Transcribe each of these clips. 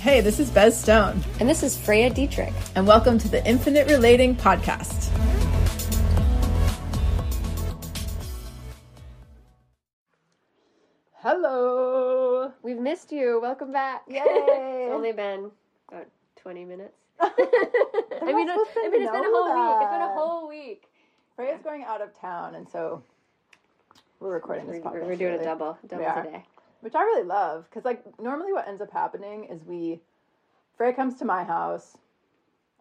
Hey, this is Bez Stone. And this is Freya Dietrich. And welcome to the Infinite Relating Podcast. Hello. We've missed you. Welcome back. Yay. It's only been about 20 minutes. I mean, it's been a whole week. It's been a whole week. Freya's going out of town, and so we're recording this podcast. We're doing really. a double today. Which I really love, because, like, normally what ends up happening is Freya comes to my house,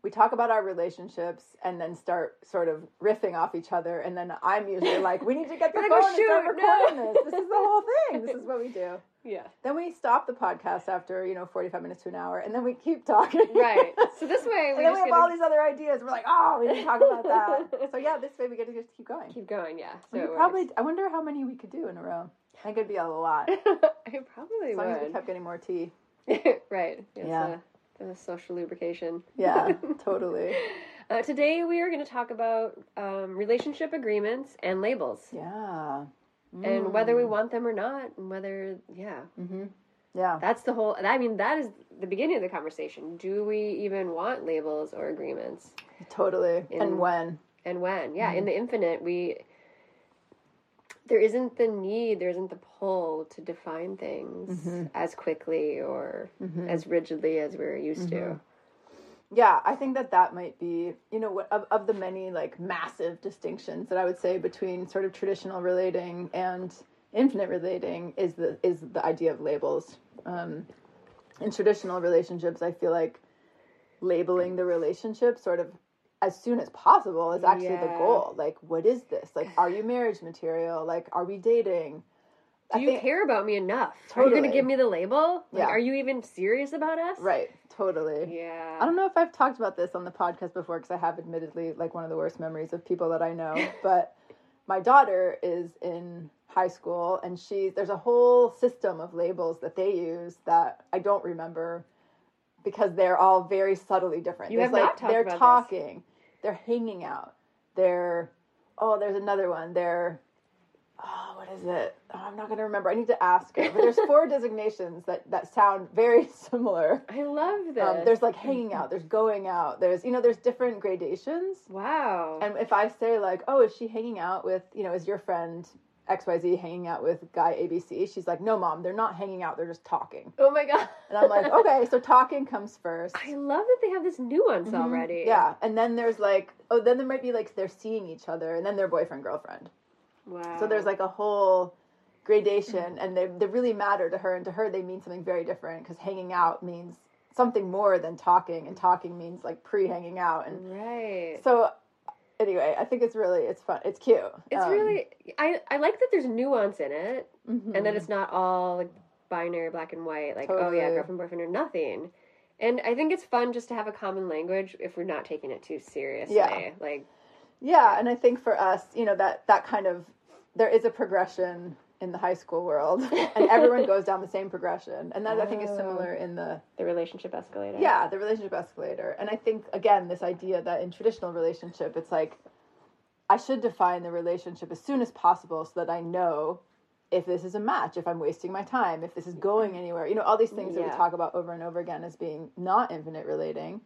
we talk about our relationships, and then start sort of riffing off each other, and then I'm usually like, we need to get the phone and start recording this. This is the whole thing. This is what we do. Yeah. Then we stop the podcast after, 45 minutes to an hour, and then we keep talking. Right. So this way, we have all these other ideas. We're like, oh, we didn't talk about that. So, yeah, this way we get to just keep going. Keep going, yeah. So I wonder how many we could do in a row. I think it'd be a lot. As long as we kept getting more tea. Right. Yeah. The social lubrication. Yeah, totally. Today we are going to talk about relationship agreements and labels. Yeah. Mm. And whether we want them or not, and whether, yeah. Mm-hmm. Yeah. That's the whole, that is the beginning of the conversation. Do we even want labels or agreements? Totally. And when. Yeah, mm-hmm. In the infinite, there isn't the need, there isn't the pull to define things mm-hmm. as quickly or mm-hmm. as rigidly as we're used mm-hmm. to. Yeah, I think that might be, of the many, like, massive distinctions that I would say between sort of traditional relating and infinite relating is the idea of labels. In traditional relationships, I feel like labeling the relationship sort of as soon as possible is actually the goal. Like, what is this? Like, are you marriage material? Like, are we dating? Do you care about me enough? Totally. Are you going to give me the label? Like, yeah. Are you even serious about us? Right. Totally. Yeah. I don't know if I've talked about this on the podcast before, because I have admittedly, like, one of the worst memories of people that I know. But my daughter is in high school, and there's a whole system of labels that they use that I don't remember, because they're all very subtly different. They're talking, they're hanging out, there's another one. What is it? Oh, I'm not going to remember. I need to ask her. But there's four designations that sound very similar. I love this. There's, like, hanging out, there's going out, there's, there's different gradations. Wow. And if I say, like, oh, is she hanging out with, is your friend XYZ hanging out with guy ABC? She's like, no, Mom, they're not hanging out, they're just talking. Oh my God. And I'm like, okay, so talking comes first. I love that they have this nuance mm-hmm. already. Yeah. And then there's, like, then there might be, like, they're seeing each other, and then they're boyfriend, girlfriend. Wow. So there's, like, a whole gradation, and they really matter to her, and to her they mean something very different, because hanging out means something more than talking, and talking means, like, pre-hanging out. And right. So anyway, I think it's fun. It's cute. It's really, I like that there's nuance in it, mm-hmm. and that it's not all, like, binary, black and white, like, totally. Oh yeah, girlfriend, boyfriend, or nothing. And I think it's fun just to have a common language if we're not taking it too seriously. Yeah. Like, yeah, and I think for us, that kind of, there is a progression in the high school world, and everyone goes down the same progression. And that, I think, is similar in the relationship escalator. Yeah, the relationship escalator. And I think, again, this idea that in traditional relationship, it's like, I should define the relationship as soon as possible so that I know if this is a match, if I'm wasting my time, if this is going anywhere. All these things that we talk about over and over again as being not infinite relating.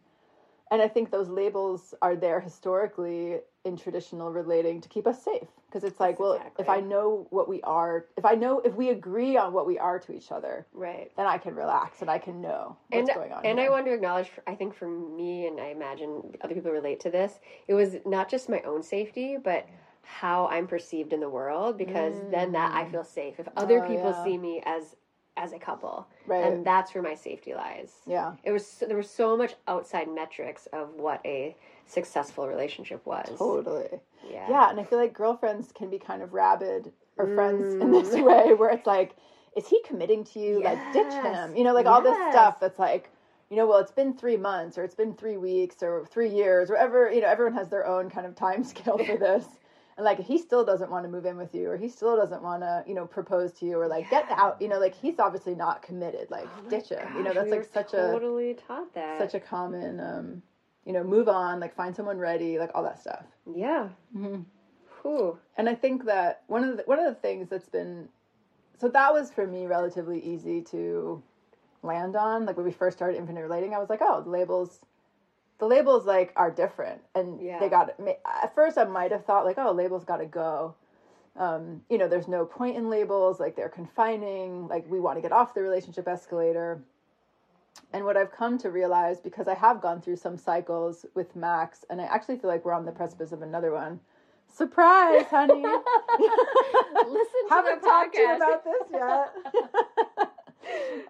And I think those labels are there historically in traditional relating to keep us safe. Because it's like, if I know what we are, if we agree on what we are to each other, right, then I can relax and I can know what's going on. And here. I want to acknowledge, I think for me, and I imagine other people relate to this, it was not just my own safety, but how I'm perceived in the world, because then that I feel safe. If other people see me as a couple, right, and that's where my safety lies. Yeah, there was so much outside metrics of what a successful relationship was. Totally. Yeah, and I feel like girlfriends can be kind of rabid, or friends in this way, where it's like, is he committing to you? Yes. Like, ditch him. All this stuff that's like, it's been 3 months, or it's been 3 weeks, or 3 years, whatever. Everyone has their own kind of time scale for this. And, like, he still doesn't want to move in with you, or he still doesn't want to, propose to you, or, like, get out, like, he's obviously not committed, like, ditch him. Gosh, that's, like, such a common, move on, like, find someone ready, like, all that stuff. Yeah. Mm-hmm. Cool. And I think that one of the things that's been, so that was for me relatively easy to land on. Like when we first started Infinite Relating, I was like, oh, the labels like are different. And they got, at first I might've thought like, oh, labels got to go. You know, there's no point in labels. Like they're confining, like we want to get off the relationship escalator. And what I've come to realize, because I have gone through some cycles with Max, and I actually feel like we're on the precipice of another one. Surprise, honey. Listen to the podcast. Haven't talked to you about this yet.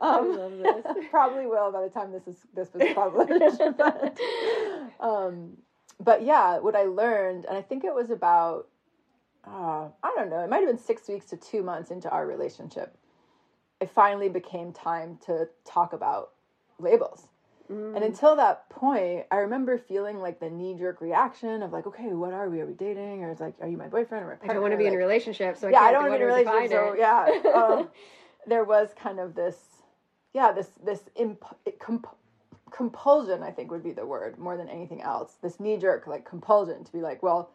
I love this. Probably will by the time this was published. But yeah, what I learned, and I think it was about, I don't know, it might have been 6 weeks to 2 months into our relationship, it finally became time to talk about labels. And until that point, I remember feeling like the knee-jerk reaction of like, okay, what are we? Are we dating? Or it's like, are you my boyfriend or my partner? I don't want to be in a relationship, so I don't want to be in a relationship. So there was kind of this compulsion, I think would be the word more than anything else. This knee-jerk like compulsion to be like, well,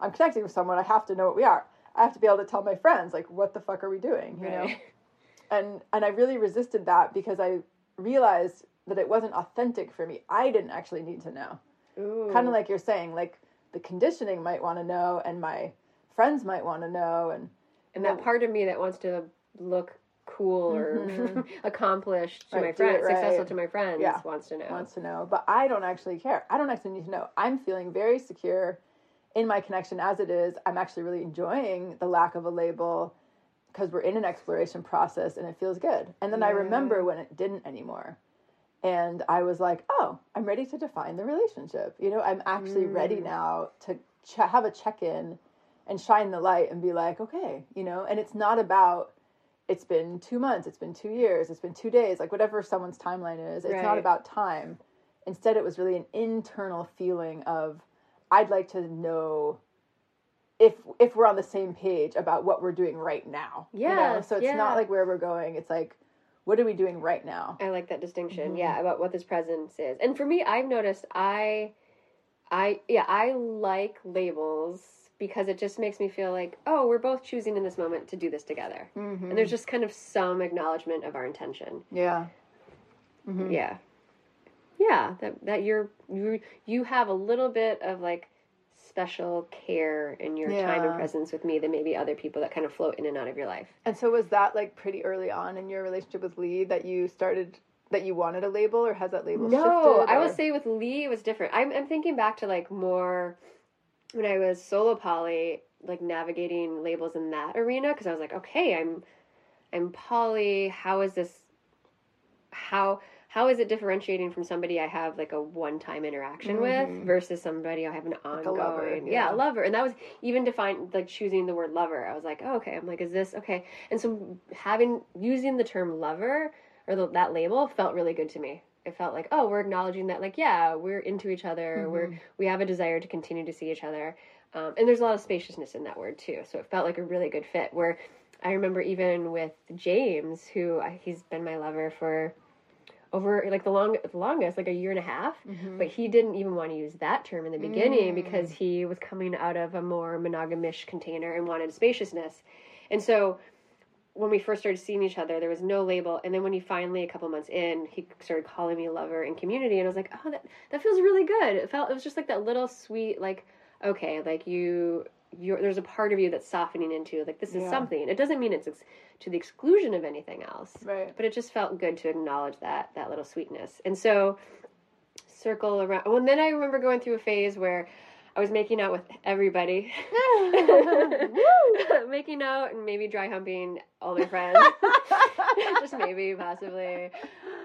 I'm connecting with someone. I have to know what we are. I have to be able to tell my friends like, what the fuck are we doing? You know? And I really resisted that because I realized that it wasn't authentic for me. I didn't actually need to know. Kind of like you're saying, like the conditioning might want to know and my friends might want to know. And that part of me that wants to look cool or accomplished to my friends, successful to my friends, wants to know. But I don't actually care. I don't actually need to know. I'm feeling very secure in my connection as it is. I'm actually really enjoying the lack of a label because we're in an exploration process and it feels good. And then I remember when it didn't anymore. And I was like, oh, I'm ready to define the relationship. You know, I'm actually ready now to have a check-in and shine the light and be like, okay, you know, and it's not about, it's been 2 months, it's been 2 years, it's been 2 days, like whatever someone's timeline is, it's not about time. Instead, it was really an internal feeling of, I'd like to know if we're on the same page about what we're doing right now. Yeah. You know? So it's not like where we're going. It's like, what are we doing right now? I like that distinction. Mm-hmm. Yeah, about what this presence is. And for me, I've noticed I like labels because it just makes me feel like, oh, we're both choosing in this moment to do this together. Mm-hmm. And there's just kind of some acknowledgement of our intention. Yeah. Mm-hmm. Yeah. Yeah, that you have a little bit of like special care in your time and presence with me than maybe other people that kind of float in and out of your life. And so was that like pretty early on in your relationship with Lee that you started, that you wanted a label, or has that label shifted? No, I would say with Lee it was different. I'm thinking back to like more when I was solo poly, like navigating labels in that arena, because I was like, okay, I'm poly, how is this, how is it differentiating from somebody I have like a one-time interaction with versus somebody I have an ongoing, like a lover, a lover. And that was even defined, like choosing the word lover. I was like, oh, okay. I'm like, is this okay? And so using the term lover or that label felt really good to me. It felt like, oh, we're acknowledging that, like, yeah, we're into each other. Mm-hmm. We have a desire to continue to see each other. And there's a lot of spaciousness in that word too. So it felt like a really good fit, where I remember even with James, who he's been my lover for over like the longest, like a year and a half, but he didn't even want to use that term in the beginning because he was coming out of a more monogamish container and wanted spaciousness. And so when we first started seeing each other, there was no label. And then when he finally, a couple months in, he started calling me lover in community. And I was like, oh, that feels really good. It was just like that little sweet, like, okay, like there's a part of you that's softening into like, this is something. It doesn't mean it's to the exclusion of anything else, right? But it just felt good to acknowledge that little sweetness. And so circle around. Well, and then I remember going through a phase where I was making out with everybody, making out and maybe dry humping all my friends, just maybe, possibly,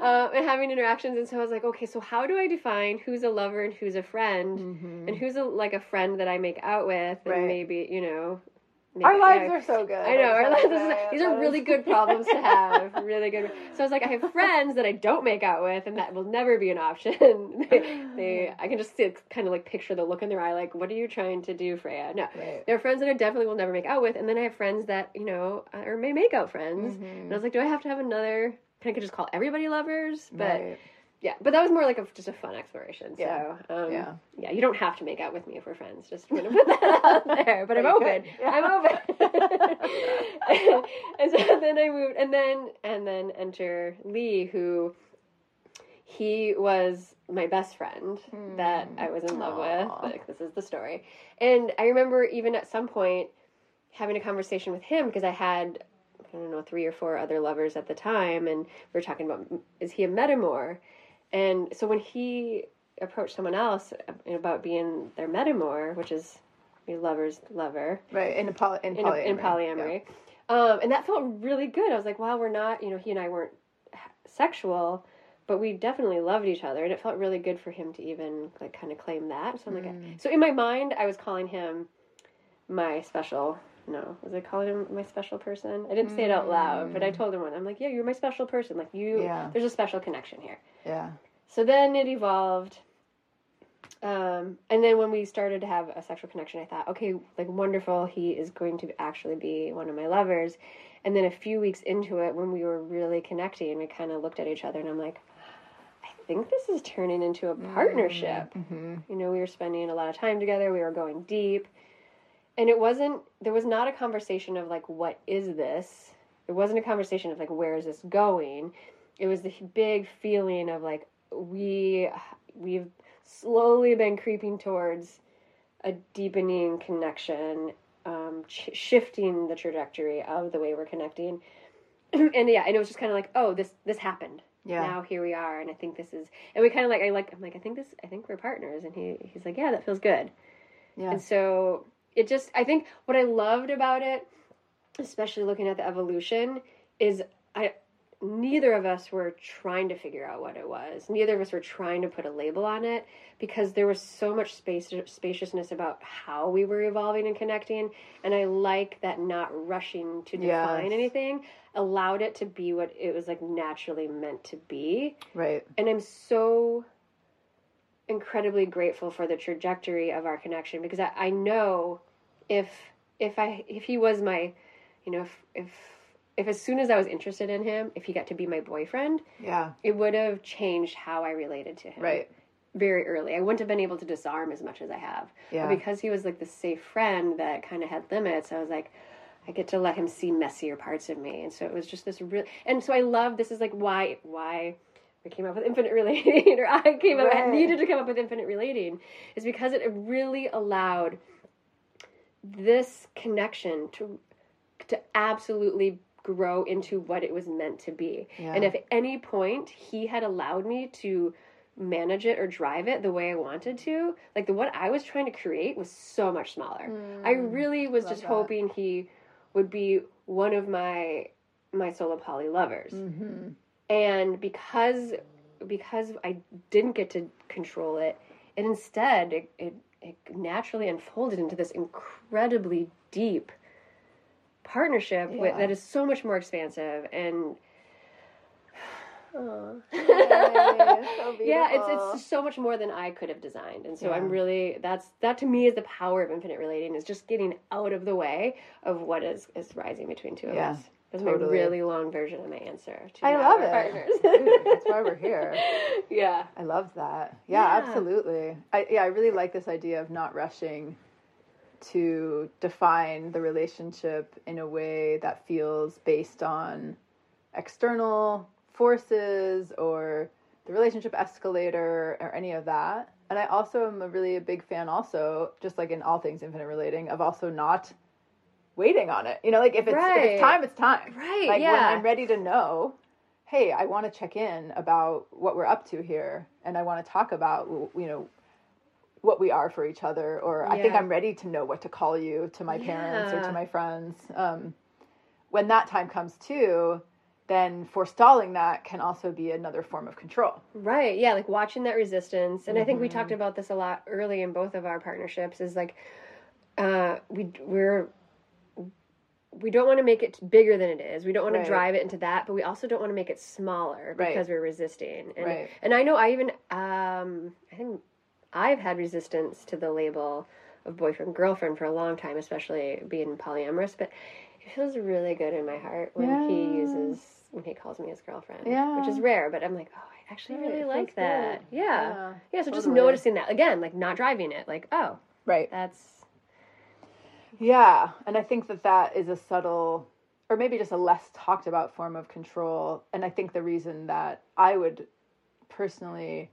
and having interactions. And so I was like, okay, so how do I define who's a lover and who's a friend, and who's a friend that I make out with, and maybe, you know. Maybe, our lives are so good. I know, our lives these are really good problems to have, really good. So I was like, I have friends that I don't make out with, and that will never be an option. I can just see, kind of like picture the look in their eye, like, what are you trying to do, Freya? No, there are friends that I definitely will never make out with, and then I have friends that, you know, are my make out friends. And I was like, do I have to have another, I could just call everybody lovers, but Yeah, but that was more like just a fun exploration. So, yeah, you don't have to make out with me if we're friends. Just going to put that out there. But I'm open. Yeah. I'm open. And so then I moved, and then enter Lee, who he was my best friend that I was in love with. Like, this is the story. And I remember even at some point having a conversation with him because I had, I don't know, 3 or 4 other lovers at the time, and we were talking about, is he a metamor? And so when he approached someone else about being their metamor, which is your lover's lover. Right, in polyamory. Yeah. And that felt really good. I was like, wow, we're not, he and I weren't sexual, but we definitely loved each other, and it felt really good for him to even, like, kind of claim that. So I'm like, so in my mind, I was calling him my special... No, was I calling him my special person? I didn't say it out loud, but I told him one. I'm like, yeah, you're my special person. Like, there's a special connection here. Yeah. So then it evolved. And then when we started to have a sexual connection, I thought, okay, like, wonderful. He is going to actually be one of my lovers. And then a few weeks into it, when we were really connecting, we kind of looked at each other, and I'm like, I think this is turning into a partnership. Mm-hmm. We were spending a lot of time together. We were going deep. And there was not a conversation of, like, what is this? It wasn't a conversation of, like, where is this going? It was the big feeling of, like, we've slowly been creeping towards a deepening connection, shifting the trajectory of the way we're connecting. And it was just kind of like, oh, this happened. Yeah. Now here we are, and I think this is... And we kind of, like, I think we're partners. And he's like, yeah, that feels good. Yeah. And so... It just, I think what I loved about it, especially looking at the evolution, is neither of us were trying to figure out what it was. Neither of us were trying to put a label on it, because there was so much spaciousness about how we were evolving and connecting. And I like that not rushing to define anything allowed it to be what it was, like, naturally meant to be. Right. And I'm so incredibly grateful for the trajectory of our connection, because I know if he was my, if as soon as I was interested in him, if he got to be my boyfriend, it would have changed how I related to him very early. I wouldn't have been able to disarm as much as I have. Yeah. But because he was, like, the safe friend that kind of had limits, I was like, I get to let him see messier parts of me. And so it was just this real, and so I love, this is, like, why we came up with Infinite Relating, or I needed to come up with Infinite Relating, is because it really allowed this connection to absolutely grow into what it was meant to be. Yeah. And if at any point he had allowed me to manage it or drive it the way I wanted to, like, the what I was trying to create was so much smaller. I really was just hoping he would be one of my solo poly lovers. Mm-hmm. And because I didn't get to control it, and instead it naturally unfolded into this incredibly deep partnership that is so much more expansive. And so it's so much more than I could have designed. And so I'm really, that to me is the power of Infinite Relating, is just getting out of the way of what is rising between two of us. That's my really long version of my answer. I love it. Partners. That's why we're here. Yeah. I love that. Yeah, absolutely. I really like this idea of not rushing to define the relationship in a way that feels based on external forces or the relationship escalator or any of that. And I also am a big fan also, just like in all things Infinite Relating, of also not waiting on it. If it's time, it's time. Right, when I'm ready to know, hey, I want to check in about what we're up to here, and I want to talk about, what we are for each other, or I think I'm ready to know what to call you to my parents or to my friends. When that time comes too, then forestalling that can also be another form of control. Right, yeah, like watching that resistance. And I think we talked about this a lot early in both of our partnerships, is like, we don't want to make it bigger than it is. We don't want to drive it into that, but we also don't want to make it smaller because we're resisting. And, and I know I even, I think I've had resistance to the label of boyfriend, girlfriend for a long time, especially being polyamorous, but it feels really good in my heart when he calls me his girlfriend, which is rare, but I'm like, oh, actually really like that. Good. Yeah. Yeah, so totally. Just noticing that. Again, like not driving it. Like, oh. Right. That's. Yeah, and I think that that is a subtle, or maybe just a less talked about form of control. And I think the reason that I would personally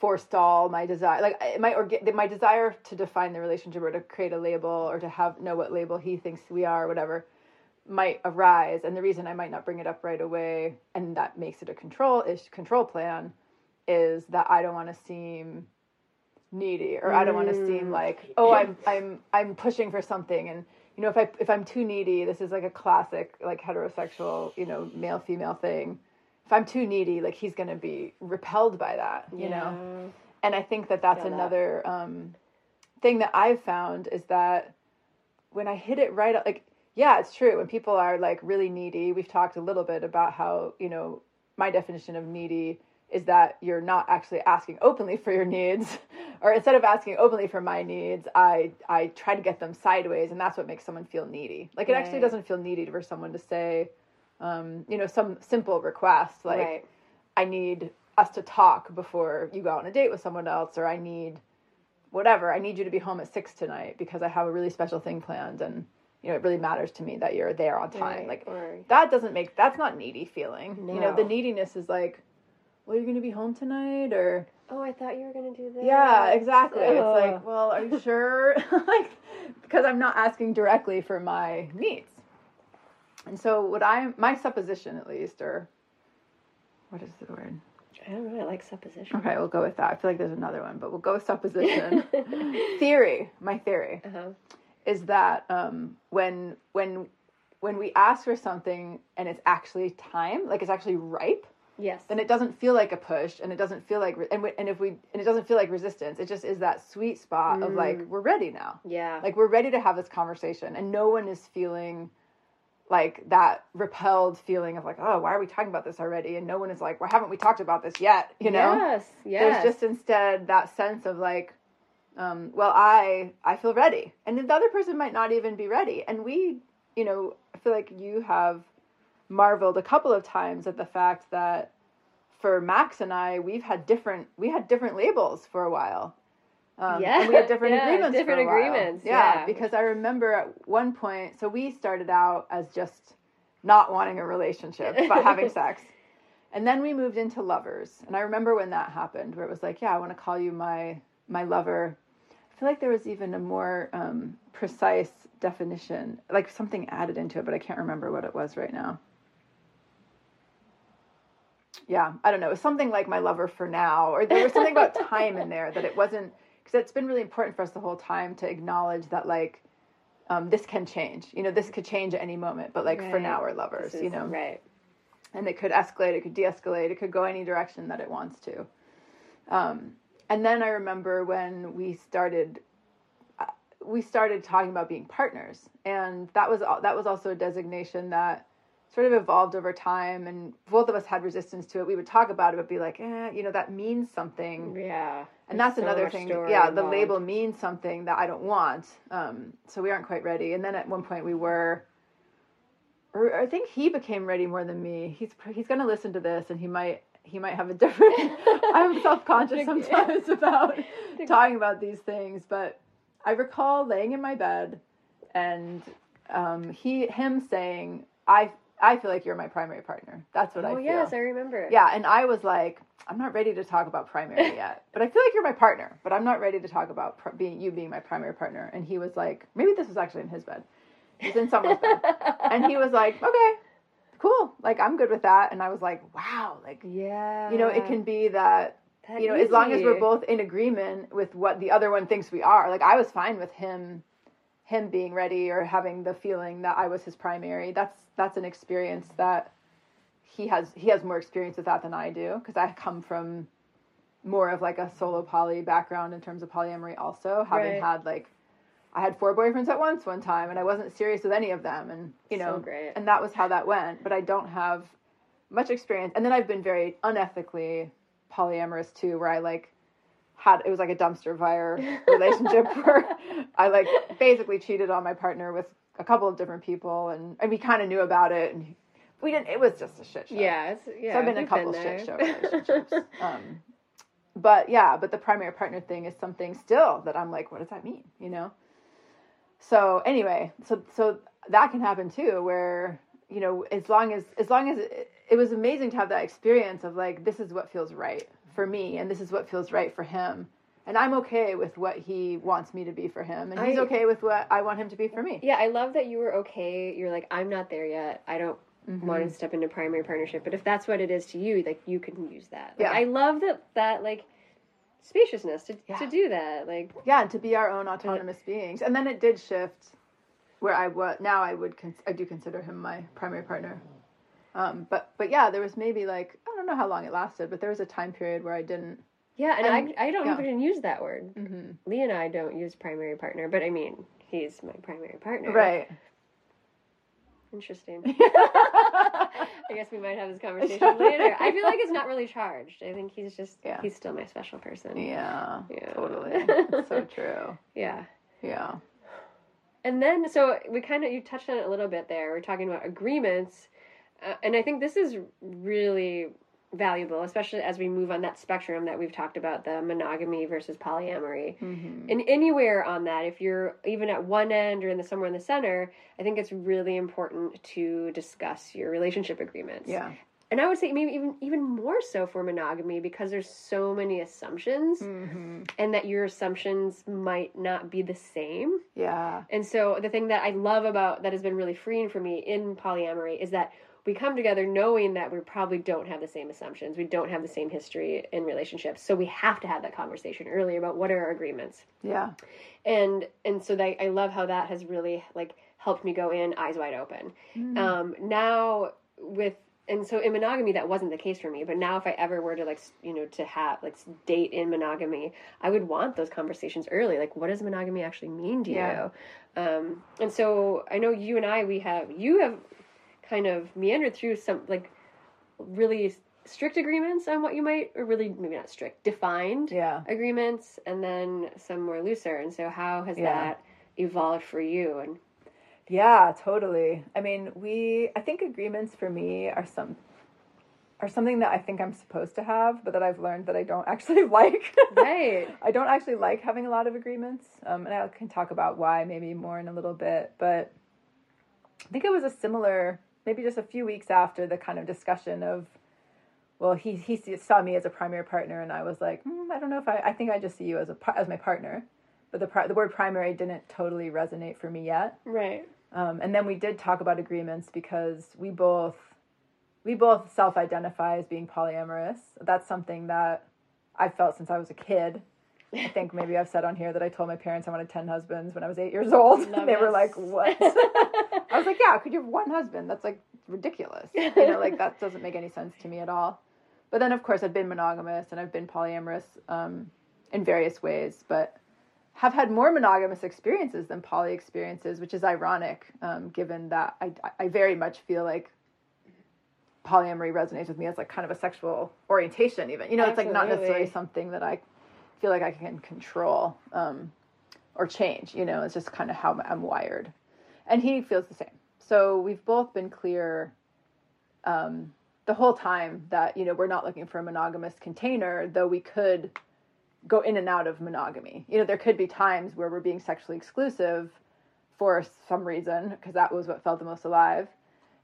forestall my desire, like my desire to define the relationship or to create a label or to know what label he thinks we are or whatever might arise. And the reason I might not bring it up right away, and that makes it a control plan, is that I don't want to seem needy, or I don't want to seem like, oh, I'm pushing for something. And you know, if I'm too needy, this is like a classic like heterosexual, you know, male female thing. If I'm too needy, like he's going to be repelled by that, you know? And I think that that's another thing that I've found, is that when I hit it right, like, yeah, it's true. When people are like really needy, we've talked a little bit about how, you know, my definition of needy is that you're not actually asking openly for your needs, or instead of asking openly for my needs, I try to get them sideways, and that's what makes someone feel needy. Like it actually doesn't feel needy for someone to say, you know, some simple request, like I need us to talk before you go out on a date with someone else, or I need whatever, I need you to be home at 6 tonight because I have a really special thing planned, and you know, it really matters to me that you're there on time. Like that's not needy feeling. No. You know, the neediness is like, well, you're going to be home tonight, or... oh, I thought you were going to do this. Yeah, exactly. Ugh. It's like, well, are you sure? Like, because I'm not asking directly for my needs. And so my supposition, at least, or what is the word? I don't know. I like supposition. Okay, we'll go with that. I feel like there's another one, but we'll go with supposition. My theory is that when we ask for something and it's actually time, like it's actually ripe, yes, then it doesn't feel like a push, and it doesn't feel like it doesn't feel like resistance. It just is that sweet spot of like, we're ready now. Yeah, like we're ready to have this conversation, and no one is feeling like that repelled feeling of like, oh, why are we talking about this already? And no one is like, why haven't we talked about this yet? You know? Yes. There's just instead that sense of like, well, I feel ready, and then the other person might not even be ready. And we, you know, I feel like you have marveled a couple of times at the fact that for Max and I, we had different labels for a while. And we had different agreements. Different for a agreements. While. Yeah, because I remember at one point, so we started out as just not wanting a relationship, but having sex. And then we moved into lovers. And I remember when that happened, where it was like, yeah, I want to call you my lover. I feel like there was even a more precise definition, like something added into it, but I can't remember what it was right now. Yeah, I don't know. It was something like my lover for now, or there was something about time in there that it wasn't, because it's been really important for us the whole time to acknowledge that, like, this can change. You know, this could change at any moment, but, like, for now we're lovers, you know? Right. And it could escalate, it could de-escalate, it could go any direction that it wants to. And then I remember when we started talking about being partners, and that was also a designation that sort of evolved over time, and both of us had resistance to it. We would talk about it, but be like, you know, that means something. Yeah. And that's another thing. Yeah, the label means something that I don't want. So we aren't quite ready. And then at one point we were, or I think he became ready more than me. He's going to listen to this, and he might have a different, I'm self-conscious sometimes about talking about these things, but I recall laying in my bed and him saying, I feel like you're my primary partner. That's what I feel. Oh, yes, I remember. Yeah, and I was like, I'm not ready to talk about primary yet, but I feel like you're my partner, but I'm not ready to talk about you being my primary partner. And he was like, maybe this was actually in his bed. It was in someone's bed. And he was like, okay, cool. Like, I'm good with that. And I was like, wow. Like, yeah. You know, it can be that you know, easy. As long as we're both in agreement with what the other one thinks we are. Like, I was fine with him being ready or having the feeling that I was his primary. That's an experience that he has more experience with that than I do, because I come from more of like a solo poly background in terms of polyamory also, having had like, I had 4 boyfriends at once one time, and I wasn't serious with any of them, and you know, and that was how that went, but I don't have much experience. And then I've been very unethically polyamorous too, where I like it was like a dumpster fire relationship where I like basically cheated on my partner with a couple of different people, and we kind of knew about it, and It was just a shit show. Yeah, yeah. So I've been in a couple shit show relationships. But the primary partner thing is something still that I'm like, what does that mean? You know? So anyway, so that can happen too, where, you know, as long as it was amazing to have that experience of like, this is what feels right for me. And this is what feels right for him. And I'm okay with what he wants me to be for him. And he's okay with what I want him to be for me. Yeah. I love that you were okay. You're like, I'm not there yet. I don't want to step into primary partnership. But if that's what it is to you, like, you can use that. Like, yeah. I love that like, spaciousness to do that. Like, yeah. And to be our own autonomous beings. And then it did shift where I do consider him my primary partner. But yeah, there was maybe like, I don't know how long it lasted, but there was a time period where I didn't. Yeah, and I don't even use that word. Mm-hmm. Lee and I don't use primary partner, but I mean, he's my primary partner. Right. Interesting. I guess we might have this conversation later. I feel like it's not really charged. I think he's just, he's still my special person. Yeah, yeah. Totally. It's so true. Yeah. Yeah. And then, so you touched on it a little bit there. We're talking about agreements. And I think this is really valuable, especially as we move on that spectrum that we've talked about, the monogamy versus polyamory. Mm-hmm. And anywhere on that, if you're even at one end or somewhere in the center, I think it's really important to discuss your relationship agreements. Yeah. And I would say maybe even more so for monogamy, because there's so many assumptions, and that your assumptions might not be the same. Yeah. And so the thing that I love about that has been really freeing for me in polyamory is that we come together knowing that we probably don't have the same assumptions. We don't have the same history in relationships. So we have to have that conversation earlier about what are our agreements. Yeah. And so I love how that has really like helped me go in eyes wide open. Mm. And so in monogamy, that wasn't the case for me. But now if I ever were to, like, you know, to have, like, date in monogamy, I would want those conversations early. Like, what does monogamy actually mean to you? And so I know you and I, you have kind of meandered through some, like, really strict agreements on what you might, or really, maybe not strict, defined agreements, and then some more looser. And so how has that evolved for you? And yeah, totally. I mean, I think agreements for me are something that I think I'm supposed to have, but that I've learned that I don't actually like. Right. I don't actually like having a lot of agreements. And I can talk about why maybe more in a little bit, but I think it was maybe just a few weeks after the kind of discussion of, well, he saw me as a primary partner, and I was like, I don't know if I think I just see you as my partner, but the word primary didn't totally resonate for me yet. Right. And then we did talk about agreements because we both self-identify as being polyamorous. That's something that I felt since I was a kid. I think maybe I've said on here that I told my parents I wanted 10 husbands when I was 8 years old. Love they us. Were like, what? I was like, yeah, could you have one husband? That's like ridiculous. You know, like that doesn't make any sense to me at all. But then of course I've been monogamous and I've been polyamorous in various ways, but have had more monogamous experiences than poly experiences, which is ironic given that I very much feel like polyamory resonates with me as like kind of a sexual orientation even. You know, absolutely. It's like not necessarily something that I feel like I can control or change, you know, it's just kind of how I'm wired. And he feels the same. So we've both been clear the whole time that, you know, we're not looking for a monogamous container, though we could go in and out of monogamy. You know, there could be times where we're being sexually exclusive for some reason, because that was what felt the most alive.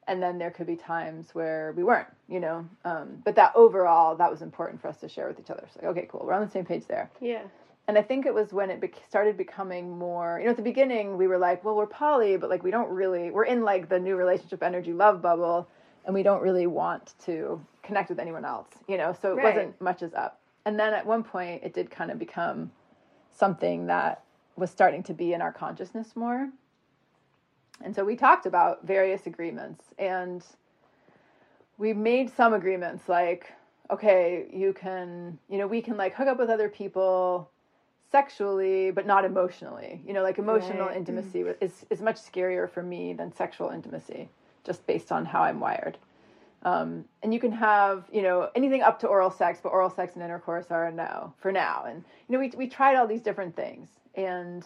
And then there could be times where we weren't, you know. But that overall, that was important for us to share with each other. It's like, okay, cool. We're on the same page there. Yeah. And I think it was when it started becoming more, you know, at the beginning, we were like, well, we're poly, but like we don't really, we're in like the new relationship energy love bubble, and we don't really want to connect with anyone else, you know. So it right. wasn't much as up. And then at one point, it did kind of become something that was starting to be in our consciousness more. And so we talked about various agreements, and we made some agreements like, okay, you can, you know, we can like hook up with other people sexually, but not emotionally, you know, like emotional right. intimacy is much scarier for me than sexual intimacy, just based on how I'm wired. And you can have, you know, anything up to oral sex, but oral sex and intercourse are a no for now. And, you know, we tried all these different things, and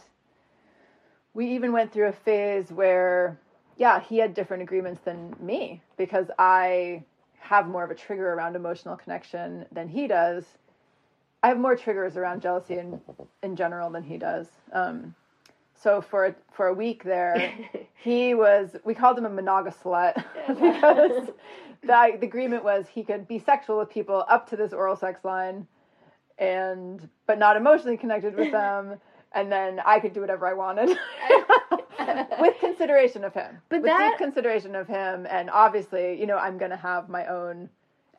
we even went through a phase where, yeah, he had different agreements than me because I have more of a trigger around emotional connection than he does. I have more triggers around jealousy in general than he does. So for a week there, we called him a monogamous slut because the agreement was he could be sexual with people up to this oral sex line, but not emotionally connected with them. And then I could do whatever I wanted with consideration of him, deep consideration of him. And obviously, you know, I'm going to have my own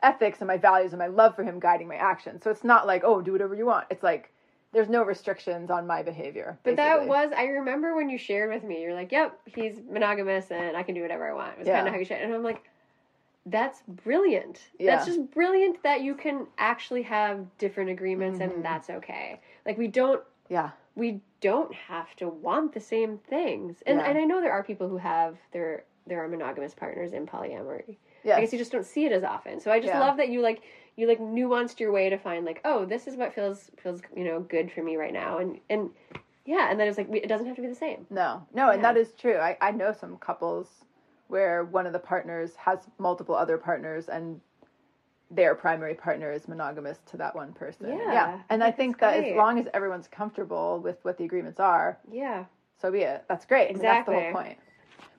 ethics and my values and my love for him guiding my actions. So it's not like, oh, do whatever you want. It's like, there's no restrictions on my behavior. But basically. I remember when you shared with me, you're like, yep, he's monogamous and I can do whatever I want. It was kind of how you shared. And I'm like, that's brilliant. Yeah. That's just brilliant that you can actually have different agreements and that's okay. Like we don't have to want the same things. And I know there are people who have there are monogamous partners in polyamory. Yes. I guess you just don't see it as often. So I just love that you nuanced your way to find like, oh, this is what feels good for me right now. And then it's like, it doesn't have to be the same. No. And that is true. I know some couples where one of the partners has multiple other partners and their primary partner is monogamous to that one person. Yeah. And I think that as long as everyone's comfortable with what the agreements are, so be it. That's great. Exactly. I mean, that's the whole point.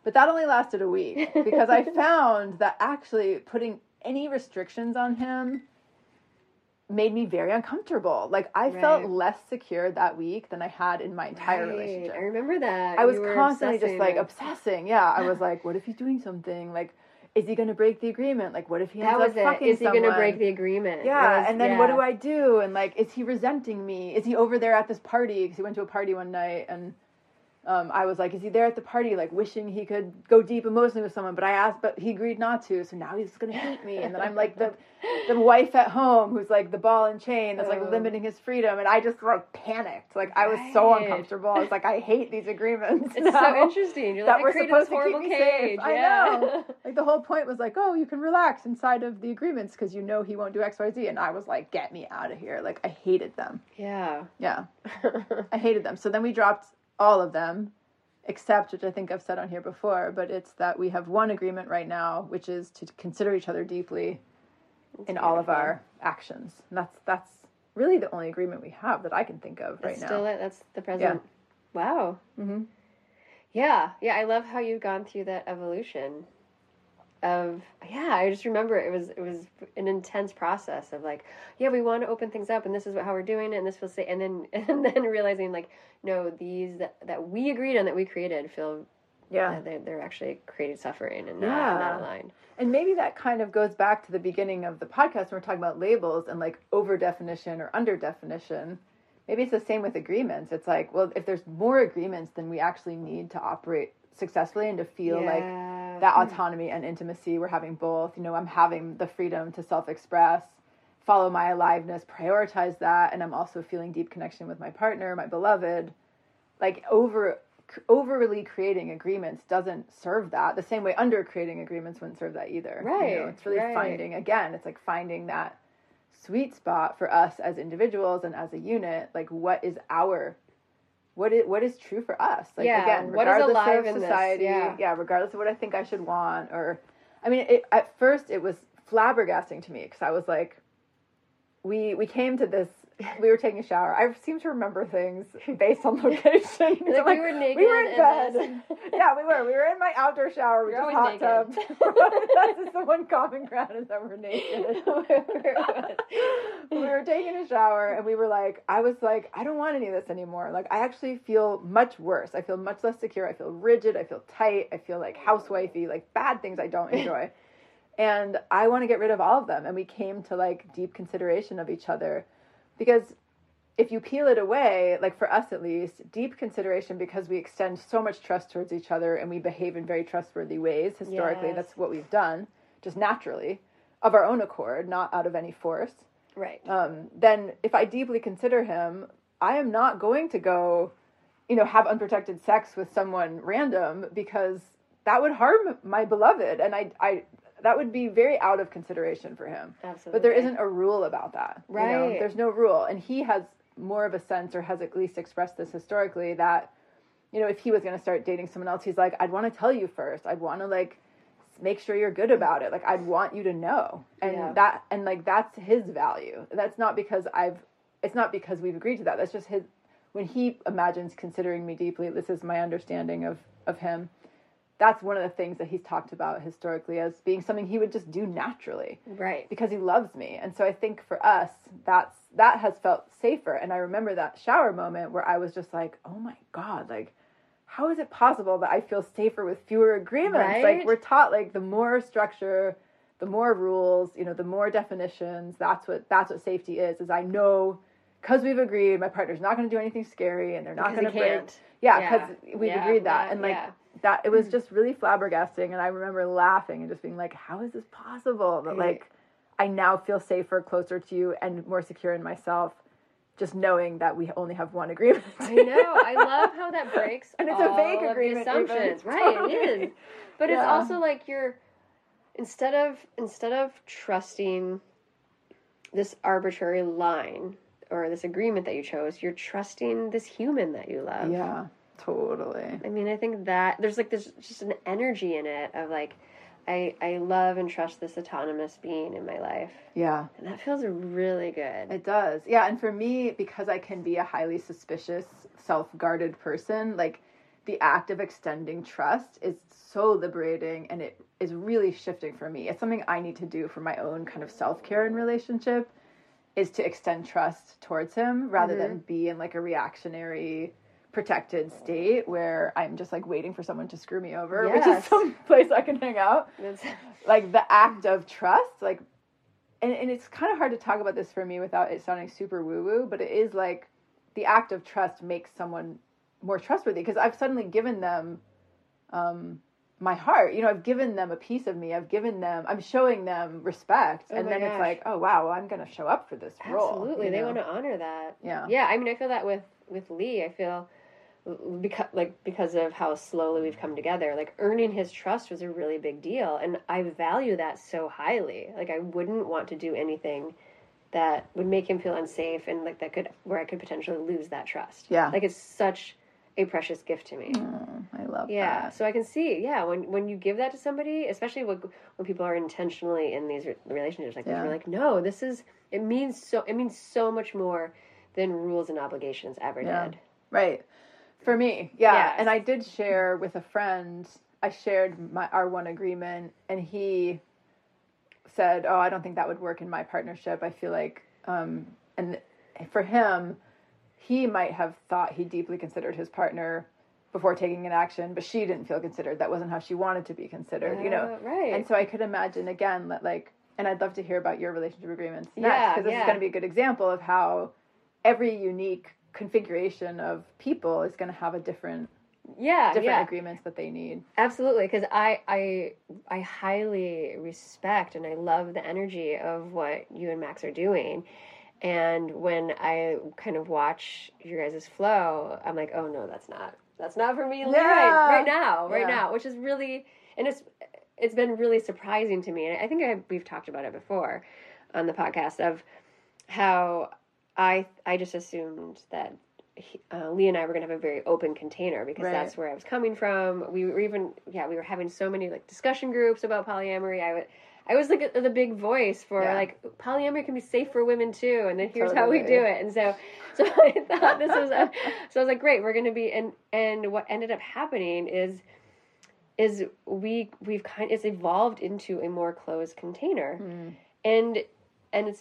But that only lasted a week because I found that actually putting any restrictions on him made me very uncomfortable. Like, I felt less secure that week than I had in my entire relationship. I remember that. I was constantly obsessing. Obsessing. Yeah, I was like, what if he's doing something? Like, is he going to break the agreement? Like, what if he ends up fucking someone? Is he going to break the agreement? Yeah, and then what do I do? And, like, is he resenting me? Is he over there at this party? Because he went to a party one night and... I was like, is he there at the party, like, wishing he could go deep emotionally with someone, but he agreed not to, so now he's going to hate me, and then I'm, like, the wife at home who's, like, the ball and chain that's, like, limiting his freedom, and I just, like, panicked. Like, I was so uncomfortable. I was like, I hate these agreements. It's so interesting. You're like, I created this horrible cage. I know. Like, the whole point was, like, oh, you can relax inside of the agreements because you know he won't do X, Y, Z, and I was like, get me out of here. Like, I hated them. Yeah. I hated them. So then we dropped... all of them, except, which I think I've said on here before, but it's that we have one agreement right now, which is to consider each other deeply all of our actions. And that's really the only agreement we have that I can think of right now. That's still it. That's the present. Yeah. Wow. Mm-hmm. Yeah. Yeah, I love how you've gone through that evolution of, I just remember it was an intense process of like, we want to open things up and this is how we're doing it and this feels safe. And then realizing like, no, these that we agreed on that we created feel that they're actually creating suffering and not aligned. And maybe that kind of goes back to the beginning of the podcast when we're talking about labels and like over definition or under definition. Maybe it's the same with agreements. It's like, well, if there's more agreements than we actually need to operate successfully and to feel like that autonomy and intimacy, we're having both. You know, I'm having the freedom to self-express, follow my aliveness, prioritize that, and I'm also feeling deep connection with my partner, my beloved. Like, overly creating agreements doesn't serve that. The same way under creating agreements wouldn't serve that either. Right. You know, it's really finding that sweet spot for us as individuals and as a unit. Like, what is our... What is true for us? Like, again, regardless of society, regardless of what I think I should want, or, I mean, at first it was flabbergasting to me, because I was like, we came to this, we were taking a shower, I seem to remember things based on location, we were naked, we were in bed, we were in my outdoor shower, we were just hot tub, that's just the one common ground is that we're naked, we were taking a shower, and we were like, I was like, I don't want any of this anymore, like, I actually feel much worse, I feel much less secure, I feel rigid, I feel tight, I feel like housewifey, like bad things I don't enjoy, and I want to get rid of all of them, and we came to like deep consideration of each other. Because if you peel it away, like for us at least, deep consideration, because we extend so much trust towards each other and we behave in very trustworthy ways. Historically, that's what we've done, just naturally, of our own accord, not out of any force. Right. Then if I deeply consider him, I am not going to go, have unprotected sex with someone random, because that would harm my beloved. And that would be very out of consideration for him. Absolutely. But there isn't a rule about that. Right. There's no rule. And he has more of a sense, or has at least expressed this historically, that you know, if he was going to start dating someone else, he's like, I'd want to tell you first. I'd want to, like, make sure you're good about it. Like, I'd want you to know. And that, and like, that's his value. That's not because it's not because we've agreed to that. That's just his, when he imagines considering me deeply, this is my understanding of him. That's one of the things that he's talked about historically as being something he would just do naturally. Right. Because he loves me. And so I think for us, that has felt safer. And I remember that shower moment where I was just like, oh my God, like, how is it possible that I feel safer with fewer agreements? Right? Like, we're taught, like, the more structure, the more rules, you know, the more definitions, that's what safety is I know, because we've agreed, my partner's not going to do anything scary, and they're not going to break. Yeah, because we've agreed that. And, like, that, it was just really flabbergasting, and I remember laughing and just being like, how is this possible? That, like, I now feel safer, closer to you, and more secure in myself, just knowing that we only have one agreement. I know. I love how that breaks and it's all a vague of agreement, the assumptions. Even. Right, totally. It is. But it's also like you're, instead of trusting this arbitrary line or this agreement that you chose, you're trusting this human that you love. Yeah, totally. I mean, I think that there's like this, just an energy in it of like, I love and trust this autonomous being in my life. Yeah. And that feels really good. It does. Yeah, and for me, because I can be a highly suspicious, self-guarded person, like, the act of extending trust is so liberating, and it is really shifting for me. It's something I need to do for my own kind of self-care and relationship, is to extend trust towards him rather than be in, like, a reactionary, protected state where I'm just, like, waiting for someone to screw me over, which is some place I can hang out. Like, the act of trust, like, and it's kind of hard to talk about this for me without it sounding super woo-woo, but it is, like, the act of trust makes someone more trustworthy, because I've suddenly given them my heart. You know, I've given them a piece of me. I'm showing them respect. Oh, and then it's like, oh, wow, well, I'm going to show up for this role. Absolutely. They want to honor that. Yeah. Yeah, I mean, I feel that with Lee. I feel because of how slowly we've come together, like, earning his trust was a really big deal, and I value that so highly. Like, I wouldn't want to do anything that would make him feel unsafe, and like where I could potentially lose that trust. Yeah, like, it's such a precious gift to me. I love that. So I can see, when you give that to somebody, especially when people are intentionally in these relationships, like, they're like, no, this is, it means so much more than rules and obligations ever did. Right. For me, yes. And I did share with a friend, I shared our one agreement, and he said, oh, I don't think that would work in my partnership. I feel like, and for him, he might have thought he deeply considered his partner before taking an action, but she didn't feel considered. That wasn't how she wanted to be considered, you know? Right. And so I could imagine, again, that, like, and I'd love to hear about your relationship agreements next, because this is going to be a good example of how every unique configuration of people is going to have a different agreements that they need. Absolutely, because I highly respect and I love the energy of what you and Max are doing, and when I kind of watch your guys' flow, I'm like, oh no, that's not for me right now, which is really, and it's been really surprising to me, and I think we've talked about it before on the podcast of how I just assumed that Lee and I were going to have a very open container because that's where I was coming from. We were we were having so many, like, discussion groups about polyamory. I was like the big voice for like, polyamory can be safe for women too, and then here's how we do it. And so I thought this was so I was like, great, we're going to be and what ended up happening is it's evolved into a more closed container, and it's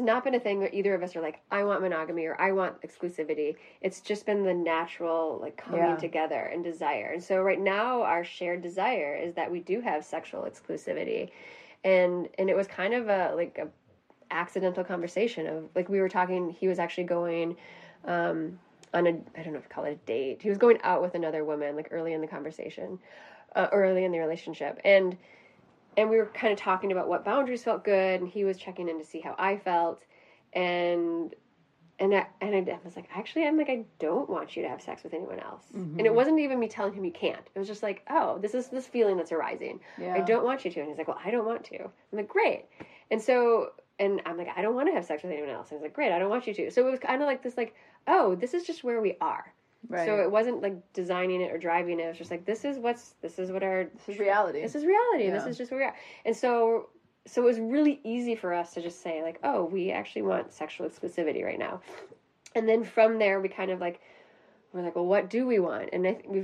not been a thing where either of us are like, I want monogamy or I want exclusivity. It's just been the natural, like, coming together and desire. And so right now our shared desire is that we do have sexual exclusivity. And it was kind of a accidental conversation of, like, we were talking, he was actually going on a, I don't know if you call it a date. He was going out with another woman, like, early in the conversation, early in the relationship. And we were kind of talking about what boundaries felt good, and he was checking in to see how I felt, and I was like, actually, I'm like, I don't want you to have sex with anyone else. Mm-hmm. And it wasn't even me telling him you can't. It was just like, oh, this is this feeling that's arising. Yeah. I don't want you to. And he's like, well, I don't want to. I'm like, great. And so, and I'm like, I don't want to have sex with anyone else. And he's like, great, I don't want you to. So it was kind of like this, like, oh, this is just where we are. Right. So it wasn't like designing it or driving it. It was just like, this is reality. This is reality. Yeah. This is just where we are. And so it was really easy for us to just say like, oh, we actually want sexual exclusivity right now. And then from there, we kind of like, we're like, well, what do we want? And I think we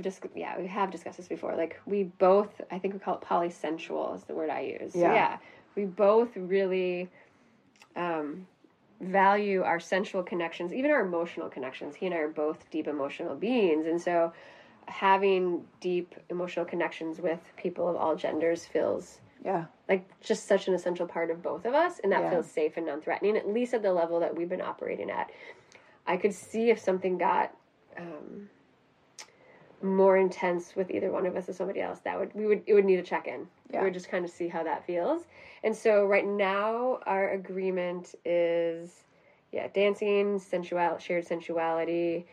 have discussed this before. Like we both, I think we call it polysensual is the word I use. Yeah. Yeah. We both really, value our sensual connections, even our emotional connections. He and I are both deep emotional beings, and so having deep emotional connections with people of all genders feels like just such an essential part of both of us, and that feels safe and non-threatening, at least at the level that we've been operating at. I could see if something got more intense with either one of us or somebody else, it would need a check-in. Yeah. We would just kind of see how that feels. And so right now our agreement is dancing, shared sensuality,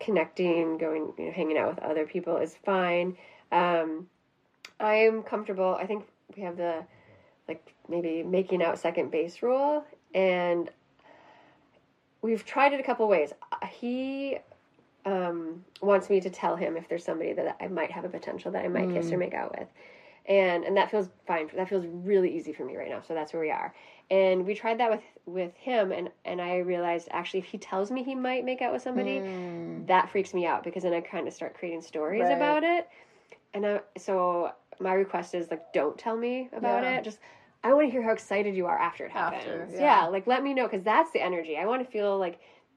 connecting, going, hanging out with other people is fine. I am comfortable. I think we have the maybe making out second base rule, and we've tried it a couple ways. He wants me to tell him if there's somebody that I might have a potential that I might kiss or make out with. And that feels fine. That feels really easy for me right now. So that's where we are. And we tried that with him. And I realized actually, if he tells me he might make out with somebody, that freaks me out, because then I kind of start creating stories about it. And so my request is don't tell me about it. Just, I want to hear how excited you are after it happens. Let me know. 'Cause that's the energy I want to feel.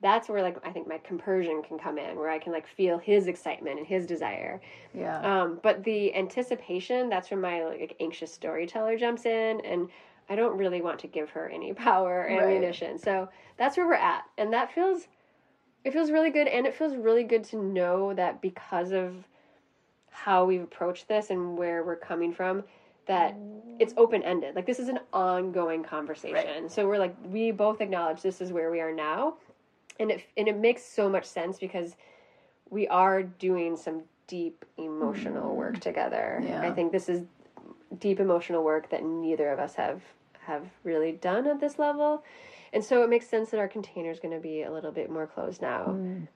That's where, I think my compersion can come in, where I can, feel his excitement and his desire. Yeah. But the anticipation, that's when my, anxious storyteller jumps in, and I don't really want to give her any power or ammunition. So that's where we're at. And that feels, it feels really good, and it feels really good to know that because of how we've approached this and where we're coming from, that it's open-ended. This is an ongoing conversation. Right. So we're we both acknowledge this is where we are now. And it makes so much sense, because we are doing some deep emotional work together. Yeah. I think this is deep emotional work that neither of us have really done at this level. And so it makes sense that our container is going to be a little bit more closed now. Mm.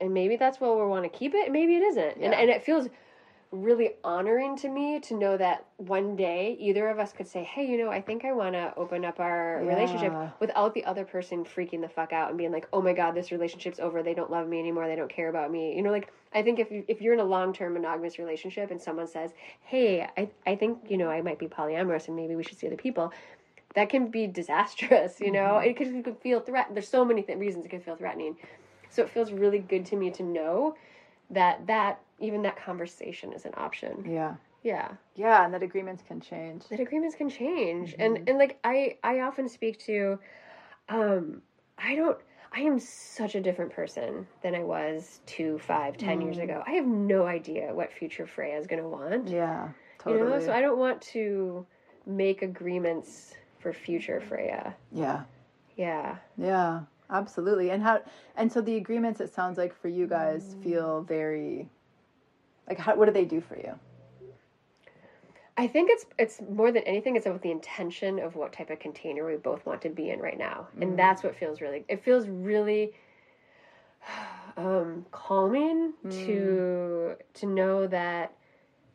And maybe that's where we'll want to keep it. Maybe it isn't. Yeah. And it feels really honoring to me to know that one day either of us could say, hey, I think I want to open up our relationship, without the other person freaking the fuck out and being like, oh my God, this relationship's over. They don't love me anymore. They don't care about me. I think if you're in a long-term monogamous relationship and someone says, hey, I think, I might be polyamorous and maybe we should see other people, that can be disastrous. It could feel threatening. There's so many reasons it can feel threatening. So it feels really good to me to know that even that conversation is an option. Yeah. Yeah. Yeah, and that agreements can change. Mm-hmm. And I often speak to, I am such a different person than I was 2, 5, 10 years ago. I have no idea what future Freya is going to want. Yeah, totally. So I don't want to make agreements for future Freya. Yeah. Yeah. Yeah. Absolutely. And so the agreements, it sounds like for you guys, feel very, what do they do for you? I think it's more than anything, it's about the intention of what type of container we both want to be in right now. And that's what feels really calming to know that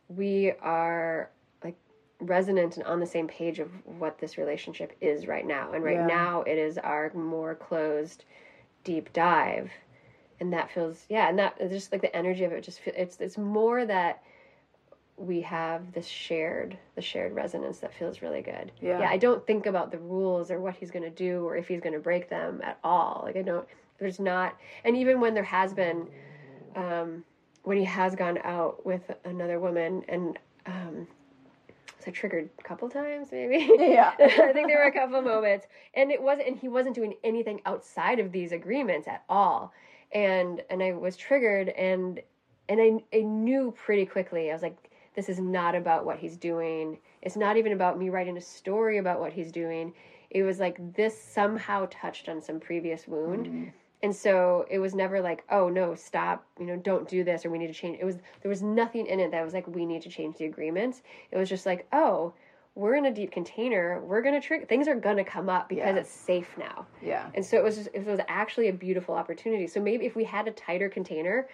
we are resonant and on the same page of what this relationship is right now. And now it is our more closed deep dive. And that feels, and that just the energy of it just feels, it's more that we have this shared resonance that feels really good. Yeah. Yeah. I don't think about the rules or what he's going to do or if he's going to break them at all. And even when there has been, when he has gone out with another woman and, so triggered a couple times, maybe. Yeah. I think there were a couple moments. And he wasn't doing anything outside of these agreements at all. And I was triggered, and I knew pretty quickly. I was like, this is not about what he's doing. It's not even about me writing a story about what he's doing. It was this somehow touched on some previous wound. Mm-hmm. And so it was never oh no, stop, don't do this, or we need to change. There was nothing in it that was we need to change the agreements. It was just oh, we're in a deep container, we're going to trigger, things are going to come up because it's safe now. Yeah. And so it was actually a beautiful opportunity. So maybe if we had a tighter container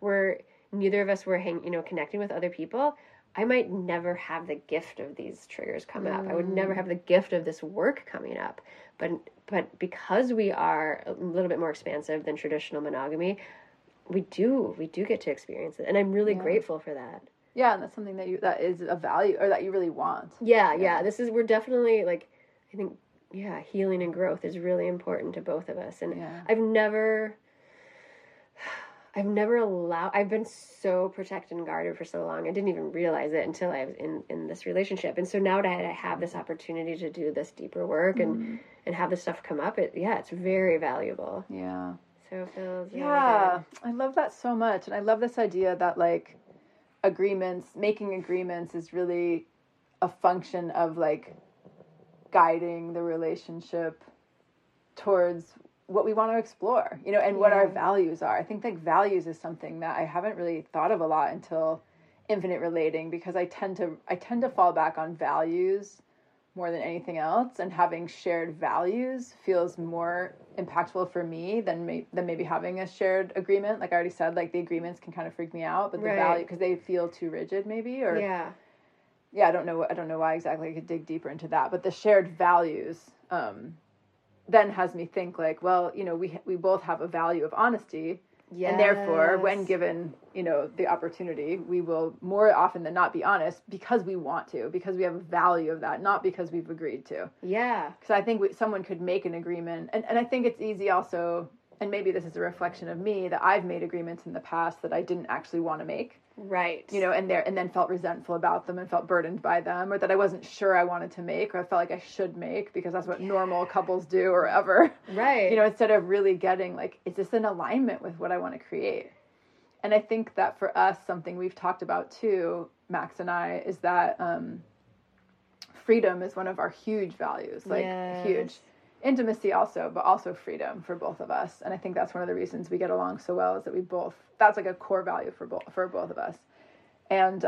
where neither of us were connecting with other people, I might never have the gift of these triggers come up. I would never have the gift of this work coming up. But because we are a little bit more expansive than traditional monogamy, we do get to experience it. And I'm really grateful for that. Yeah, and that's something that is a value or that you really want. Yeah. We're definitely healing and growth is really important to both of us. And I've been so protected and guarded for so long. I didn't even realize it until I was in this relationship. And so now that I have this opportunity to do this deeper work and have this stuff come up, it's very valuable. Yeah. So it feels really good. I love that so much. And I love this idea that making agreements is really a function of guiding the relationship towards what we want to explore, and what our values are. I think values is something that I haven't really thought of a lot until Infinite Relating, because I tend to fall back on values more than anything else, and having shared values feels more impactful for me than maybe having a shared agreement. Like I already said, the agreements can kind of freak me out, but the value, because they feel too rigid maybe, or I don't know why exactly. I could dig deeper into that, but the shared values then has me think we both have a value of honesty. Yes. And therefore, when given, the opportunity, we will more often than not be honest because we want to, because we have a value of that, not because we've agreed to. Yeah. Because I think someone could make an agreement. And I think it's easy also, and maybe this is a reflection of me, that I've made agreements in the past that I didn't actually want to make. Right. And then felt resentful about them and felt burdened by them, or that I wasn't sure I wanted to make, or I felt like I should make because that's what normal couples do or ever. Right. Instead of really getting is this in alignment with what I want to create? And I think that for us, something we've talked about too, Max and I, is that freedom is one of our huge values, huge. Intimacy also, but also freedom for both of us. And I think that's one of the reasons we get along so well, is that that's a core value for both of us. And,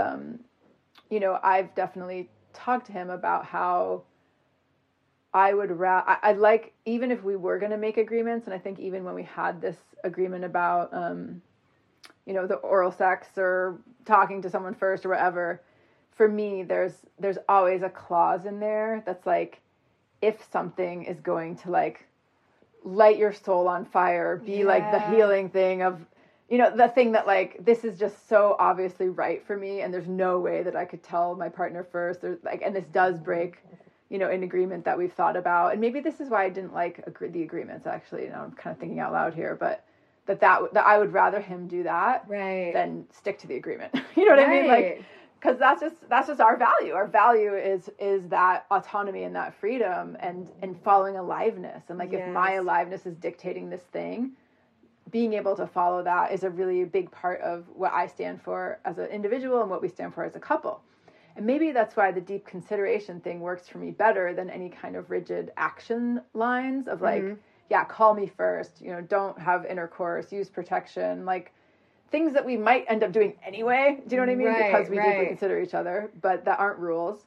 I've definitely talked to him about how I would even if we were going to make agreements. And I think even when we had this agreement about, the oral sex or talking to someone first or whatever, for me, there's always a clause in there that's if something is going to light your soul on fire, be the healing thing of, the thing that this is just so obviously right for me, and there's no way that I could tell my partner first, or and this does break, an agreement that we've thought about. And maybe this is why I didn't the agreements, actually. Now I'm kind of thinking out loud here, but that I would rather him do that than stick to the agreement. You know what I mean? Because that's just our value. Our value is that autonomy and that freedom and following aliveness. And if my aliveness is dictating this thing, being able to follow that is a really big part of what I stand for as an individual and what we stand for as a couple. And maybe that's why the deep consideration thing works for me better than any kind of rigid action lines of call me first, don't have intercourse, use protection, things that we might end up doing anyway, do you know what I mean? Right, because we do consider each other, but that aren't rules,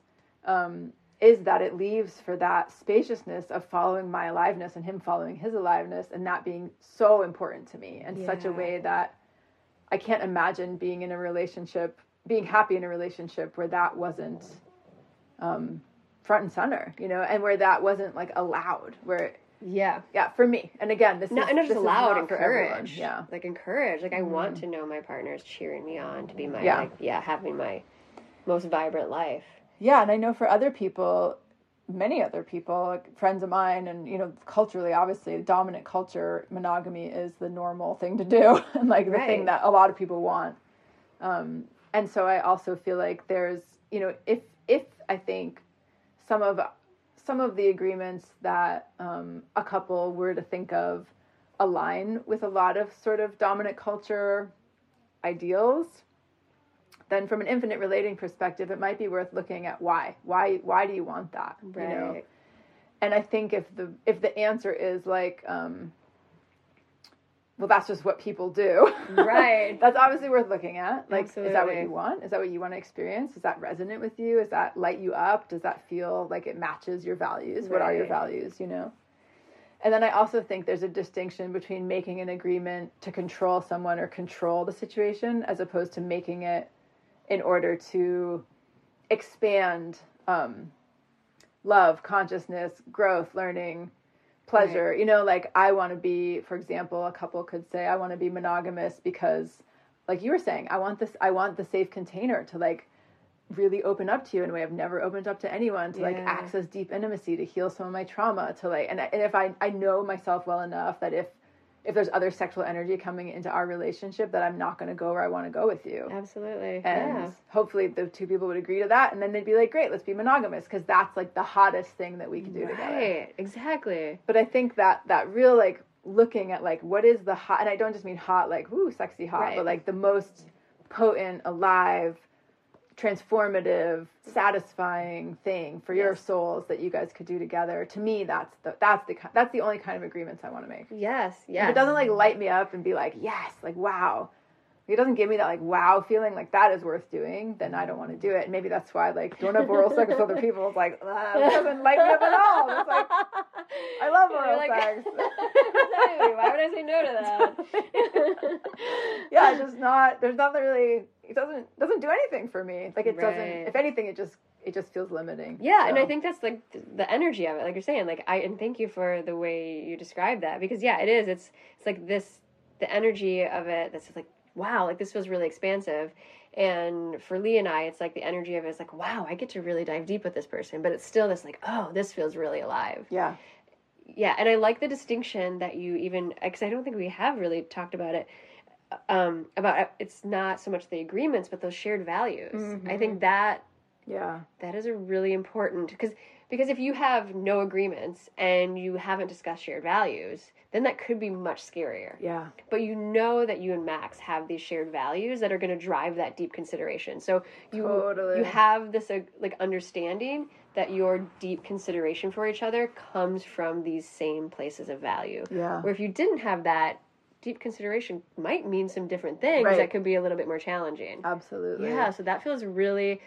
is that it leaves for that spaciousness of following my aliveness and him following his aliveness, and that being so important to me in such a way that I can't imagine being happy in a relationship where that wasn't front and center, and where that wasn't allowed, where for me. And again, encourage. Yeah. Encourage. I want to know my partner's cheering me on to be my, having my most vibrant life. Yeah. And I know for other people, many other people, friends of mine, and, culturally, obviously, the dominant culture, monogamy is the normal thing to do. And the thing that a lot of people want. And so I also feel there's, if I think some of the agreements that a couple were to think of align with a lot of sort of dominant culture ideals, then from an infinite relating perspective, it might be worth looking at why do you want that? Right. And I think if the answer is well, that's just what people do. Right. That's obviously worth looking at. Like, absolutely. Is that what you want? Is that what you want to experience? Does that resonate with you? Does that light you up? Does that feel like it matches your values? Right. What are your values, you know? And then I also think there's a distinction between making an agreement to control someone or control the situation as opposed to making it in order to expand love, consciousness, growth, learning, pleasure. Right. You know, like I want to be, for example, a couple could say, I want to be monogamous because, like you were saying, I want the safe container to like really open up to you in a way I've never opened up to anyone, to like access deep intimacy, to heal some of my trauma, to like, and if I know myself well enough that if there's other sexual energy coming into our relationship, that I'm not going to go where I want to go with you. Absolutely. And hopefully the two people would agree to that. And then they'd be like, great, let's be monogamous. Cause that's like the hottest thing that we can do together. Right. Exactly. But I think that real, like looking at like, what is the hot, and I don't just mean hot, like, woo, sexy hot, but like the most potent, alive, transformative, satisfying thing for your souls that you guys could do together. To me, that's the only kind of agreements I want to make. Yes. If it doesn't like light me up and be like, yes, like, wow. If it doesn't give me that like, wow feeling, like that is worth doing, then I don't want to do it. And maybe that's why like doing up oral sex with other people is like, it doesn't light me up at all. It's like, I love oral sex. Exactly. Why would I say no to that? Yeah, it's just not, there's nothing really, it doesn't do anything for me. Like it doesn't, if anything, it just feels limiting. Yeah, so. And I think that's like the energy of it, like you're saying, like and thank you for the way you describe that, because it is, it's like this, the energy of it that's like, wow, like this feels really expansive. And for Lee and I, it's like the energy of it is like, wow, I get to really dive deep with this person, but it's still this like, oh, this feels really alive. Yeah. Yeah, and I like the distinction that you even, because I don't think we have really talked about it, about it's not so much the agreements, but those shared values. Mm-hmm. I think that is a really important, because if you have no agreements and you haven't discussed shared values, then that could be much scarier. Yeah. But you know that you and Max have these shared values that are going to drive that deep consideration. So you you have this like understanding that your deep consideration for each other comes from these same places of value. Yeah. Where if you didn't have that, deep consideration might mean some different things that could be a little bit more challenging. Absolutely. Yeah, so that feels really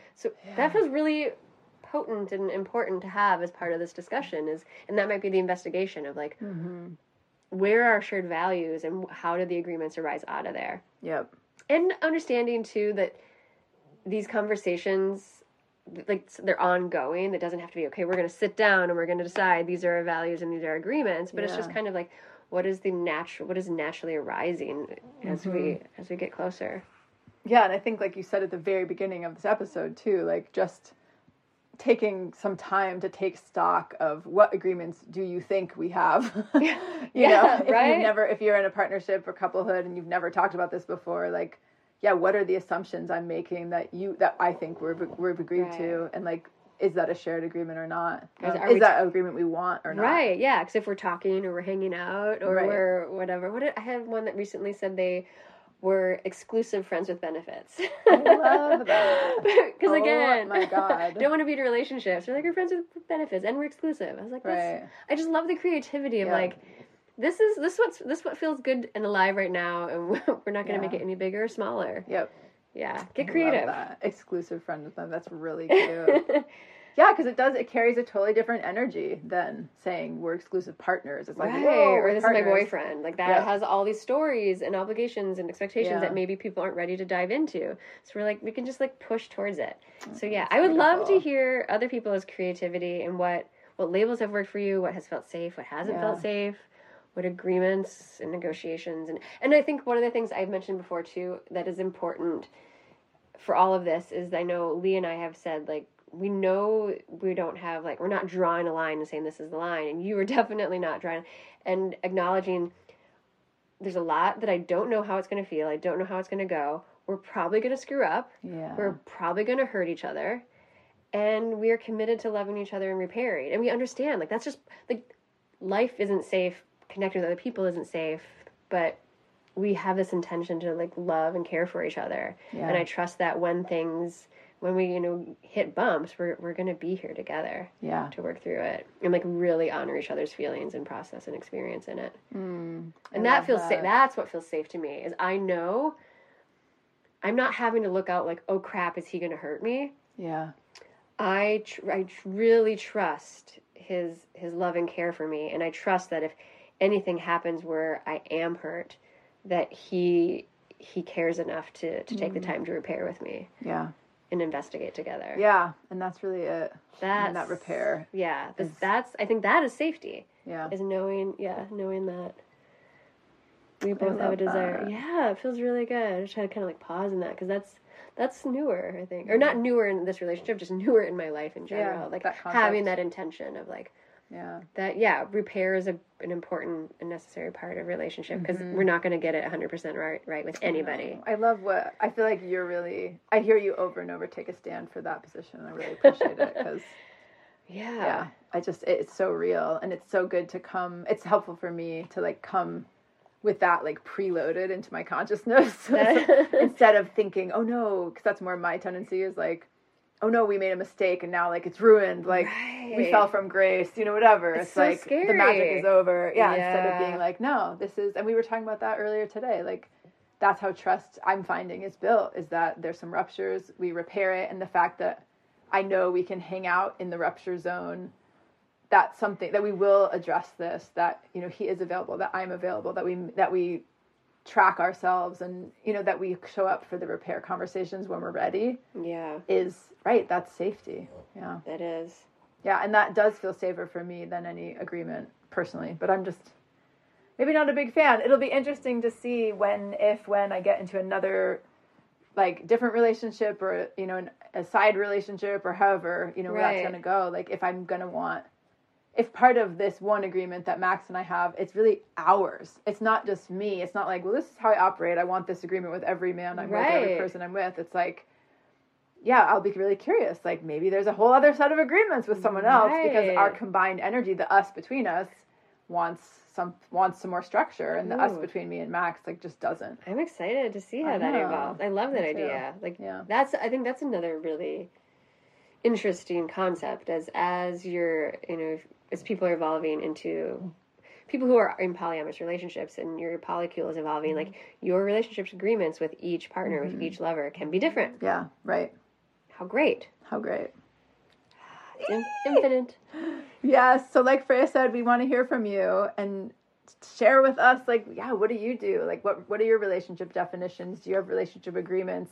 potent and important to have as part of this discussion is, and that might be the investigation of like, mm-hmm. where are shared values and how do the agreements arise out of there? Yep. And understanding too that these conversations, like they're ongoing. That doesn't have to be, okay, we're going to sit down and we're going to decide these are our values and these are our agreements, but it's just kind of like, what is naturally arising as mm-hmm. we get closer. Yeah, and I think like you said at the very beginning of this episode too, like just taking some time to take stock of what agreements do you think we have. you know, right? If you're in a partnership or couplehood and you've never talked about this before, like what are the assumptions I'm making that I think we've agreed to, and like, is that a shared agreement or not? Is that an agreement we want or not? Right, yeah, because if we're talking or we're hanging out or we're whatever. I have one that recently said they were exclusive friends with benefits. I love that. Because again, oh my God. Don't want to be in relationships. We're like, we're friends with benefits and we're exclusive. I was like, I just love the creativity of like, this is what feels good and alive right now, and we're not going to make it any bigger or smaller. Yep. Yeah, get creative. I love that. Exclusive friend with them. That's really cute. Yeah, because it carries a totally different energy than saying we're exclusive partners. It's like, whoa, or this partners. Is my boyfriend. Like that has all these stories and obligations and expectations that maybe people aren't ready to dive into. So we're like, we can just like push towards it. So I would love to hear other people's creativity and what labels have worked for you, what has felt safe, what hasn't felt safe. What agreements and negotiations and I think one of the things I've mentioned before too that is important for all of this is I know Lee and I have said like we know we don't have like we're not drawing a line and saying this is the line, and you are definitely not drawing, and acknowledging there's a lot that I don't know how it's going to feel, I don't know how it's going to go, we're probably going to screw up, we're probably going to hurt each other, and we are committed to loving each other and repairing, and we understand like that's just like life isn't safe. Connecting with other people isn't safe, but we have this intention to like love and care for each other. Yeah. And I trust that when things when we, you know, hit bumps, we're going to be here together to work through it and, like, really honor each other's feelings and process and experience in it. And that feels safe. That's what feels safe to me, is I know I'm not having to look out like, oh, crap, is he going to hurt me? Yeah. I really trust his love and care for me, and I trust that if anything happens where I am hurt, that he cares enough to take the time to repair with me. Yeah. And investigate together. Yeah, and that's really it. That repair. Yeah, that's. I think that is safety. Yeah. Is knowing that we both have a desire. That. Yeah, it feels really good. I just had to kind of like pause in that, because that's newer, I think, or not newer in this relationship, just newer in my life in general. Yeah, like that having that intention of like, repair is an important and necessary part of relationship, because we're not going to get it 100% right with anybody. I love what I feel like you're really. I hear you over and over take a stand for that position. I really appreciate it, because it's so real, and it's so good to come. It's helpful for me to like come with that like preloaded into my consciousness instead of thinking, oh no, because that's more my tendency is like, oh no, we made a mistake and now like it's ruined, like we fell from grace, you know, whatever. It's so like scary. The magic is over. Yeah, instead of being like, no, this is, and we were talking about that earlier today, like that's how trust I'm finding is built, is that there's some ruptures, we repair it, and the fact that I know we can hang out in the rupture zone, that's something that we will address this, that, you know, he is available, that I'm available, that we track ourselves, and, you know, that we show up for the repair conversations when we're ready. Yeah. Is right. That's safety. Yeah. That is. Yeah. And that does feel safer for me than any agreement personally, but I'm just maybe not a big fan. It'll be interesting to see when I get into another, like, different relationship, or, you know, a side relationship, or however, you know, where that's going to go. Like, if I'm going to want, if part of this one agreement that Max and I have, it's really ours. It's not just me. It's not like, well, this is how I operate. I want this agreement with every man I'm with, every person I'm with. It's like, yeah, I'll be really curious. Like, maybe there's a whole other set of agreements with someone else, because our combined energy, the us between us, wants some more structure, and the us between me and Max, like, just doesn't. I'm excited to see how that evolves. I love that idea. Like, I think that's another really interesting concept, as you're, you know, as people are evolving into people who are in polyamorous relationships, and your polycule is evolving, like, your relationship's agreements with each partner, with each lover, can be different. Yeah, right. How great. It's infinite. Yes. So like Freya said, we want to hear from you and share with us, like, what do you do? Like, what are your relationship definitions? Do you have relationship agreements?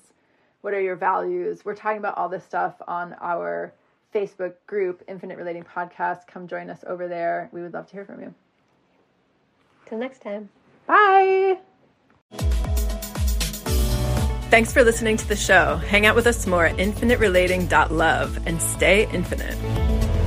What are your values? We're talking about all this stuff on our Facebook group, Infinite Relating Podcast. Come join us over there. We would love to hear from you. Till next time. Bye. Thanks for listening to the show. Hang out with us more at infiniterelating.love and stay infinite.